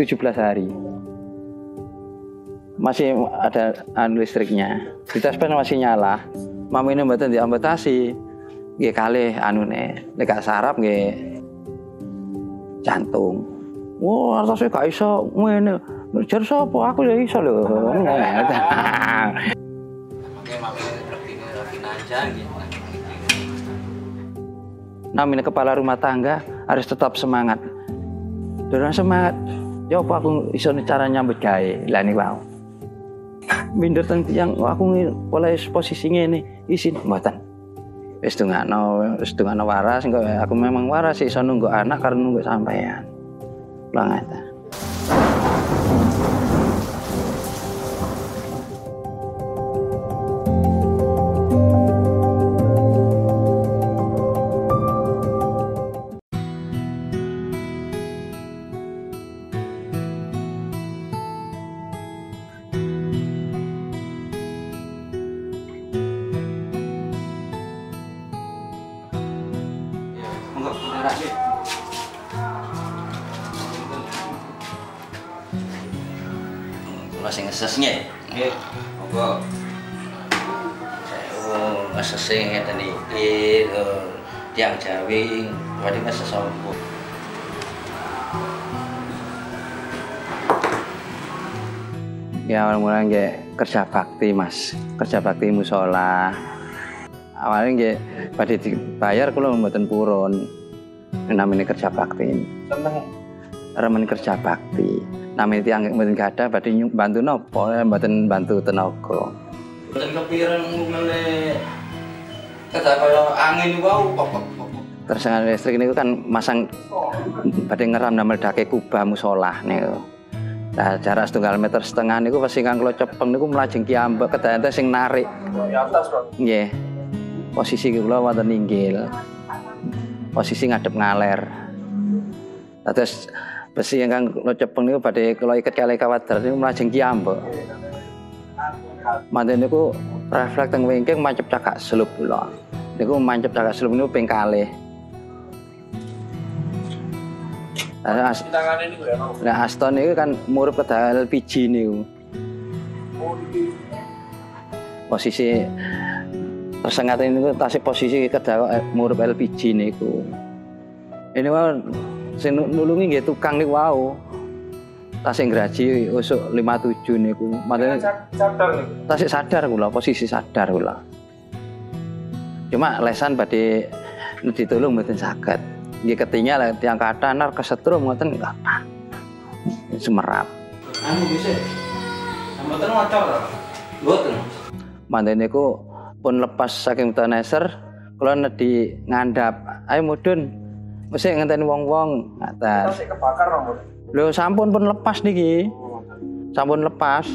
17 hari. Masih ada listriknya. Dispenser masih nyala. Mami ini mboten diambatasi. Nggih kalih anune, nek gak sarap nggih jantung. Wah, rasane gak iso ngene. Njer sapa? Aku ya iso lho. Namanya kepala rumah tangga harus tetap semangat. Dengan semangat, ya apa aku iso cara nyambut gawe. Lah niku wae. Minder teng tiyang aku oleh posisi ngene, isin mboten. Wis dungakno waras, aku memang waras sih, iso nunggu anak karena nunggu sampean. Pulang aja. Masih ngesesnya, monggo. Ngesesnya tadi tiang Jawi, tadi ngeses ombo. Ya awal-mula nggih kerja bakti mas, kerja bakti musola. Awalnya nggih badhe dibayar kula mboten purun. Namanya kerja bakti. Remen kerja bakti. Namanya tiang mboten gadah badhe bantu napa mboten bantu tenaga. Mboten kepiren ngene kada kaya angin wae pokok. Tersengat listrik niku kan masang badhe ngeram damel dake kubah musola niku. Jarak 1,5 meter niku wis ingkang kula cepeng niku mlajeng kiambek kedaenten sing narik. Di atas, Bro. Nggih. Posisi kula wonten ninggil. Posisi ngadep ngaler. Terus besi yang kan lo cepeng niku badhe kula iket kalih kawadrat niku mlajeng kiambek. Manten niku refleks teng wingking mancep cagak slup kula. Niku mancep cagak slup niku ping kalih. Nah, Aston niku kan murup ke LPG niku. Posisi tersengat niku tasih posisi kedah murup LPG niku. Ini wae sing nulungi nggih tukang niku wau. Tasik graji usuk 57 niku. Mate sadar niku. Tasik sadar kula, posisi sadar kula. Cuma lesan badhe ditulung mboten saged. Nggih ketinggal tiang kathah nar kesetrum ngoten kathah. Semerap. Anu dhisik. Mboten ngocor to. Mboten. Mate niku pun lepas saking tanaser kula nedhi ngandhap. Ayo mudhun. Mesti ngenteni wong-wong ngaten. Terus kebakar lho. Lho sampun pun lepas niki. Sampun lepas.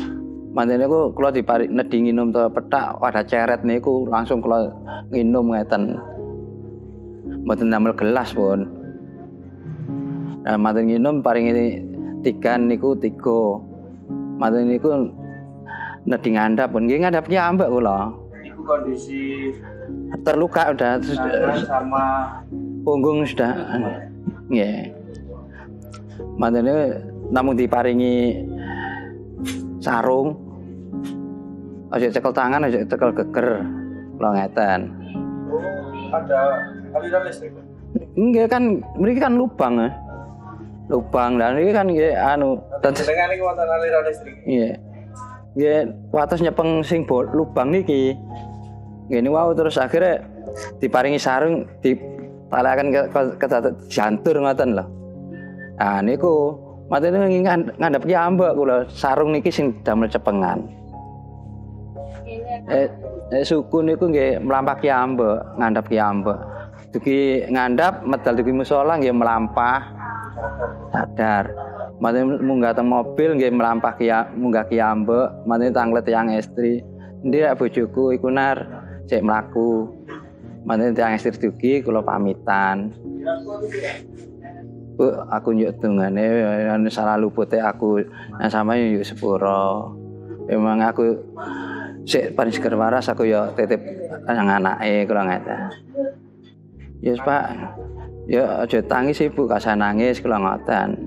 Manten niku kula diparik nedhi nginum to petak wadah ceret niku langsung kula nginum ngeten. Mboten damel gelas pun. Nah, manten nginum paringi tigan niku 3. Manten niku nedhi ngandhap pun nggih ngandhap ambek kula. Niku kondisi terluka udah sama punggung sudah, ya. Makanya namun diparingi sarung, aja cekel tangan, aja cekel geger, longetan. Ada aliran listrik? Enggak kan, mereka kan lubang dan ini kan ya anu. Dengan ini kuatan aliran listrik. Iya, ya atas nyepeng sing lubang niki, gini wow terus akhirnya diparingi sarung di talakan ke jantur ngoten lho. Ah niku matene ngandhap ki ambek kula sarung niki sing damel cepengan. Suku niku nggih mlampah ki ambek, ngandhap ki ambek. Dugi ngandhap medal dugi musala nggih mlampah sadar. Matene munggah teng mobil nggih mlampah ki munggah ki ambek, matene tanglet tiyang estri. Endi rak bojoku iku nar cek mlaku. Mantan tiang istri dugi, kalau pamitan. Bu, aku nyuk tunggane, salah lupute aku, yang sama nyuk sepuro. Memang aku, paling seger waras aku ya titip yang anake kalau ngata. Yes pak, ya aja tangis ibu, kasih nangis kalau ngotan.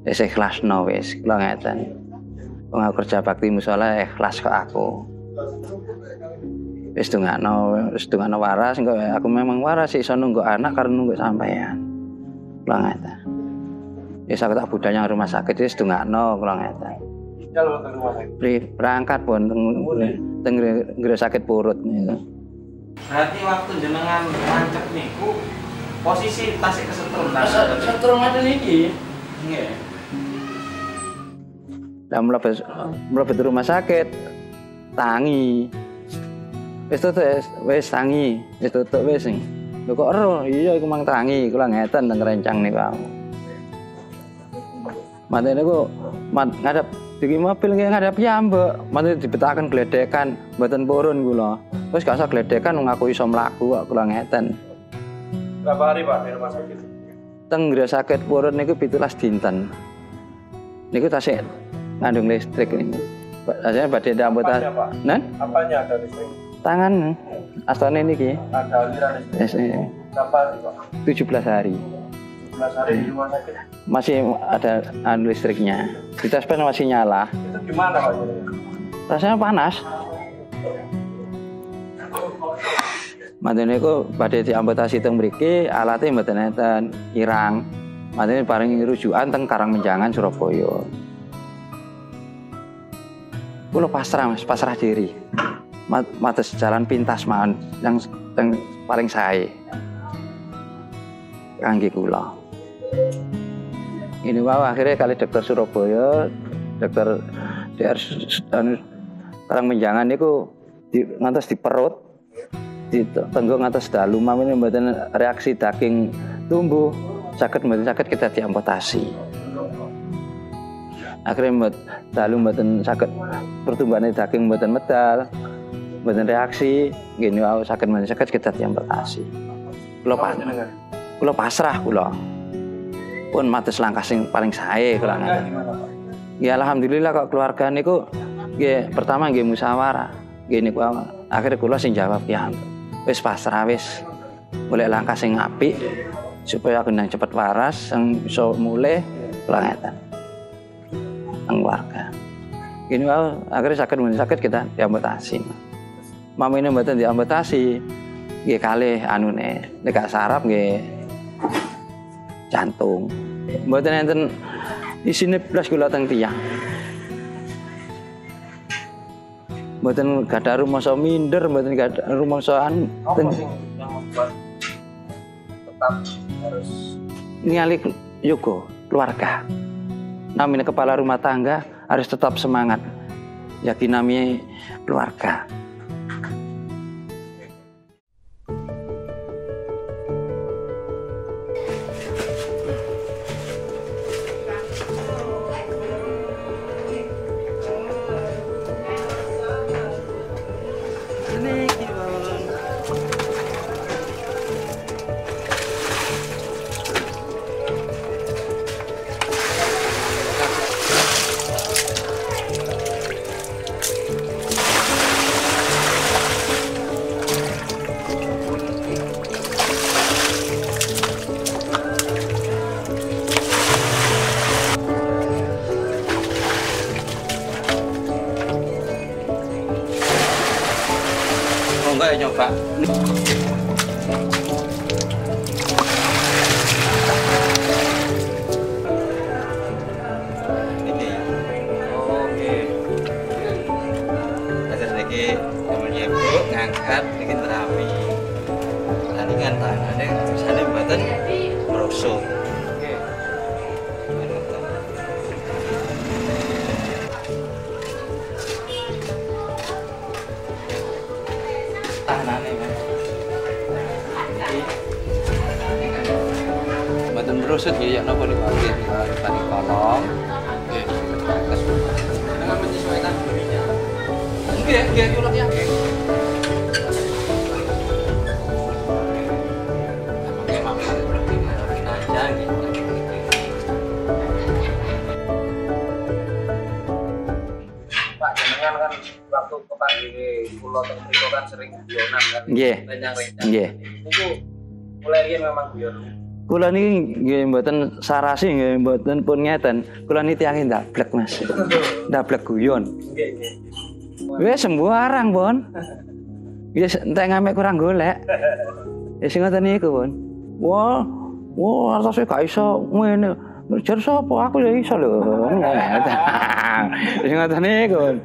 Wis ikhlasno wis, kula ngeten. Wong aku kerja bakti musala ikhlas kok aku. Wis dungakno waras engko aku memang waras iso nungguk anak karo nungguk sampean. Kula ngeten. Wis aku tak budal nang rumah sakit wis dungakno kula ngeten. Berangkat pun teng sakit perut niku. Berarti waktu jenengan mancep niku posisi tasik kesetrum. Setrum ada niki. Nggih. Lah mlebet rumah sakit tangi. Wis tangi, wis tutuk wis sing. Lho kok ero? Iya iku mang tangi, kula ngeten teng rencang niku. Mate niku ngadep iki mobil nggih ngadep piyambek, mate dibetaken gledekan mboten purun kula. Terus gak usah gledekan ngaku iso mlaku kok kula ngeten. Berapa hari Pak di rumah sakit? Teng sakit purun niku 17 dinten. Niku tasih ngandung listrik niku. Rasane badhe amputasi. Nah? Apanya ada listrik? Tangan. Astane niki. Ada aliran listrik. Berapa hari, Pak? 17 hari. 17 hari di rumah sakit. Masih ada listriknya. Dispenser masih nyala. Itu gimana Pak? Rasanya panas. Matene niku badhe diamputasi teng mriki, alate mboten enten irang. Matene paring rujukan teng Karang Menjangan Surabaya. Kulo pasrah diri. Mates jalan pintas mawon yang teng paling sae. Kangge kula. Ini wae akhirnya kali dokter Surabaya, dokter DR Karang Menjangan niku ngantos di perut. Tenggong atas dalu mawon mboten reaksi daging tumbuh sakit mboten sakit kita diamputasi. Akhirnya dalu mboten sakit pertumbuhan daging mboten medal mboten reaksi gini wae sakit mboten sakit kita diamputasi. Kula pasrah kula. Pun mates langkah sing paling sae kula ngene. Ya alhamdulillah kok keluarga niku nggih pertama nggih musyawarah. Gini niku akhirnya kula sing jawab ya. Wis pasrah wis golek langkah sing apik supaya aku nang cepet waras sing iso mulih pelangatan nang warga. Gini wae akhirnya sakit kita diamputasi. Mamine mboten diamputasi nggih kalih anune nek gak saraf nggih jantung. Mboten enten isine blas kula teng tiyang. Mboten gadah rumangsa minder, mboten gadah rumangsaan. Apa sih yang membuat tetap harus nyalik yoga keluarga. Namine kepala rumah tangga harus tetap semangat. Yakin namine keluarga. Berusut ya napa niku akhir tadi kolong nggih dengan menyesuaikan belinya nggih kula yakin Pak jenengan kan waktu kepanggih kula teng mriku kan sering guyonan kan nggih nggih niku mulai riyen memang guyon Kula niki nggih mboten sarasi nggih mboten pun ngeten. Kula niki tiyang ndablek Mas. Ndablek guyon. Nggih nggih. Wis sembarang, Pon. Wis entek ngamek kurang golek. Ya sing ngoten niku, Pon. Wah, wah artose gak iso ngene. Ngejar sapa? Aku ya iso lho. Wis ngoten niku, Pon.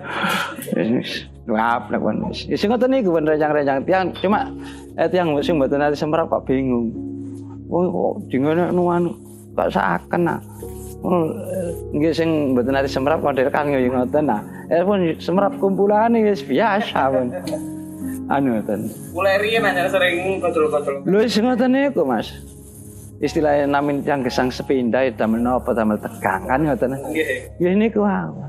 Wis ndablek, Pon. Ya sing ngoten niku, Pon, rencang-rencang tiyang cuma tiyang sing mboten ati semprap kok bingung. Oh, dengan nuan gak saken nah. Nggih sing mboten arep semrap model kan yo ngoten nah. Pun semrap kumpulane wis biasa pun. Anu ngoten. Kula riyen aja sering kontrol-kontrol. Lho sing ngoten niku Mas. Istilahnya namin yang gesang sepindai damel napa damel tegang kan ngoten. Nggih. Nggih niku wae.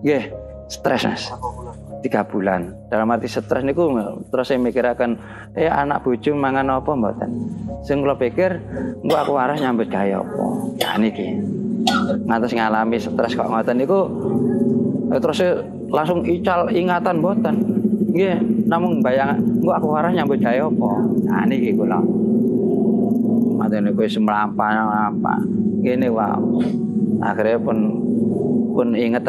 Nggih, stres Mas. 3 bulan. Dalam arti stres niku terus saya mikiraken, anak bojo mangan apa mboten. Sing kula pikir, engko aku arep nyambut gawe apa. Ya niki. Ngantos ngalami stres kok ngoten niku terus langsung ical ingatan mboten. Nggih, namung bayang engko aku arep nyambut gawe apa. Nah niki kula. Matene kowe semlampah apa. Ngene wae. Akhire pun inget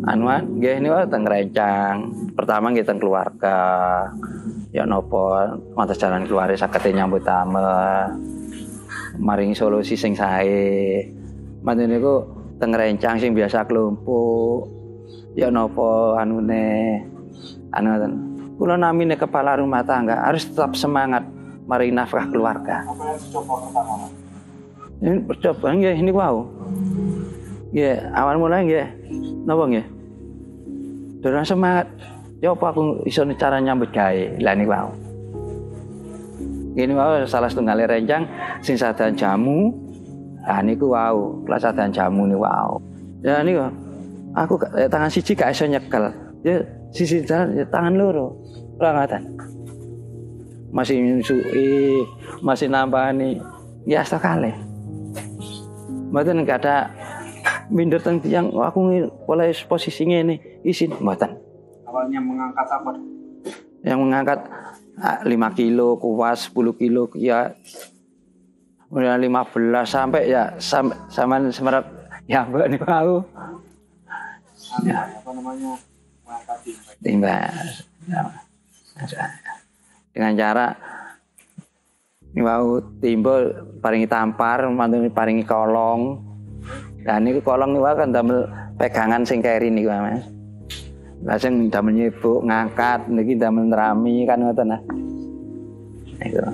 anuan, nggih niku teng rencang. Pertama nggih teng keluarga. Ya napa ngantos jalan keluarga saged nyambut damel. Maringi solusi sing sae. Mantene niku teng rencang sing biasa kelompok. Ya napa anune. Anu ten. Kula namine kepala rumah tangga harus tetap semangat maringi nafkah keluarga. Apa coba pertama? Ini percobaan nggih niku wau. Nggih, awal mulai nggih. Napa nggih? Durung semangat. Ya apa aku iso cara nyambut gawe. Lah niku wae. Ngene wae salah setunggal rencang sing sadan jamu. Lah niku wae, kelas sadan jamu niku wae. Ya niku aku tangan siji gak iso nyekel. Ya sisi tangan loro. Ora ngaten. Masih nyusuki, masih nampani. Ya sak kalih. Mboten gak ada minder teng tiyang aku oleh posisi ngene isin mboten. Awalnya mengangkat apa? Yang mengangkat 5 kilo, kuas 10 kilo ya. Mulai 15 sampai ya sama semerap ya mbak niku aku. Ya apa namanya? Mengangkat timbang. Dengan cara niku timbul paringi tampar, mantune paringi kolong. Nah niku kolong niku kan damel pegangan sing keri niku Mas. Lah sing damel nyebuk ngangkat niki damel nerami kan ngoten nah. Niku.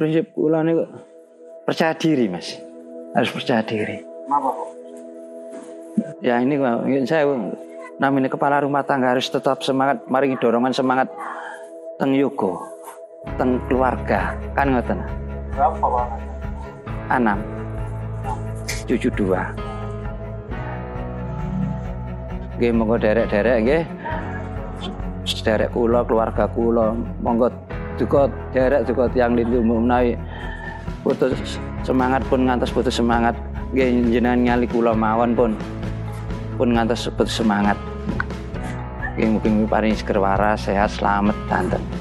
prinsip kula niku percaya diri, Mas. Harus percaya diri. Napa, Pak? Ya ini saya namanya kepala rumah tangga harus tetap semangat, maringi dorongan semangat teng yoga, teng keluarga. Kan ngoten. Berapa, Pak? 6 72. Nggih, monggo derek-derek nggih. Sederek kula, keluarga kula, monggo duka derek duka tiyang lindhu menawi putus semangat pun ngantos putus semangat. Nggih, jenengan nyali kula mawon pun ngantos putus semangat. Nggih, mugi-mugi paring seger waras, sehat, slamet, danten.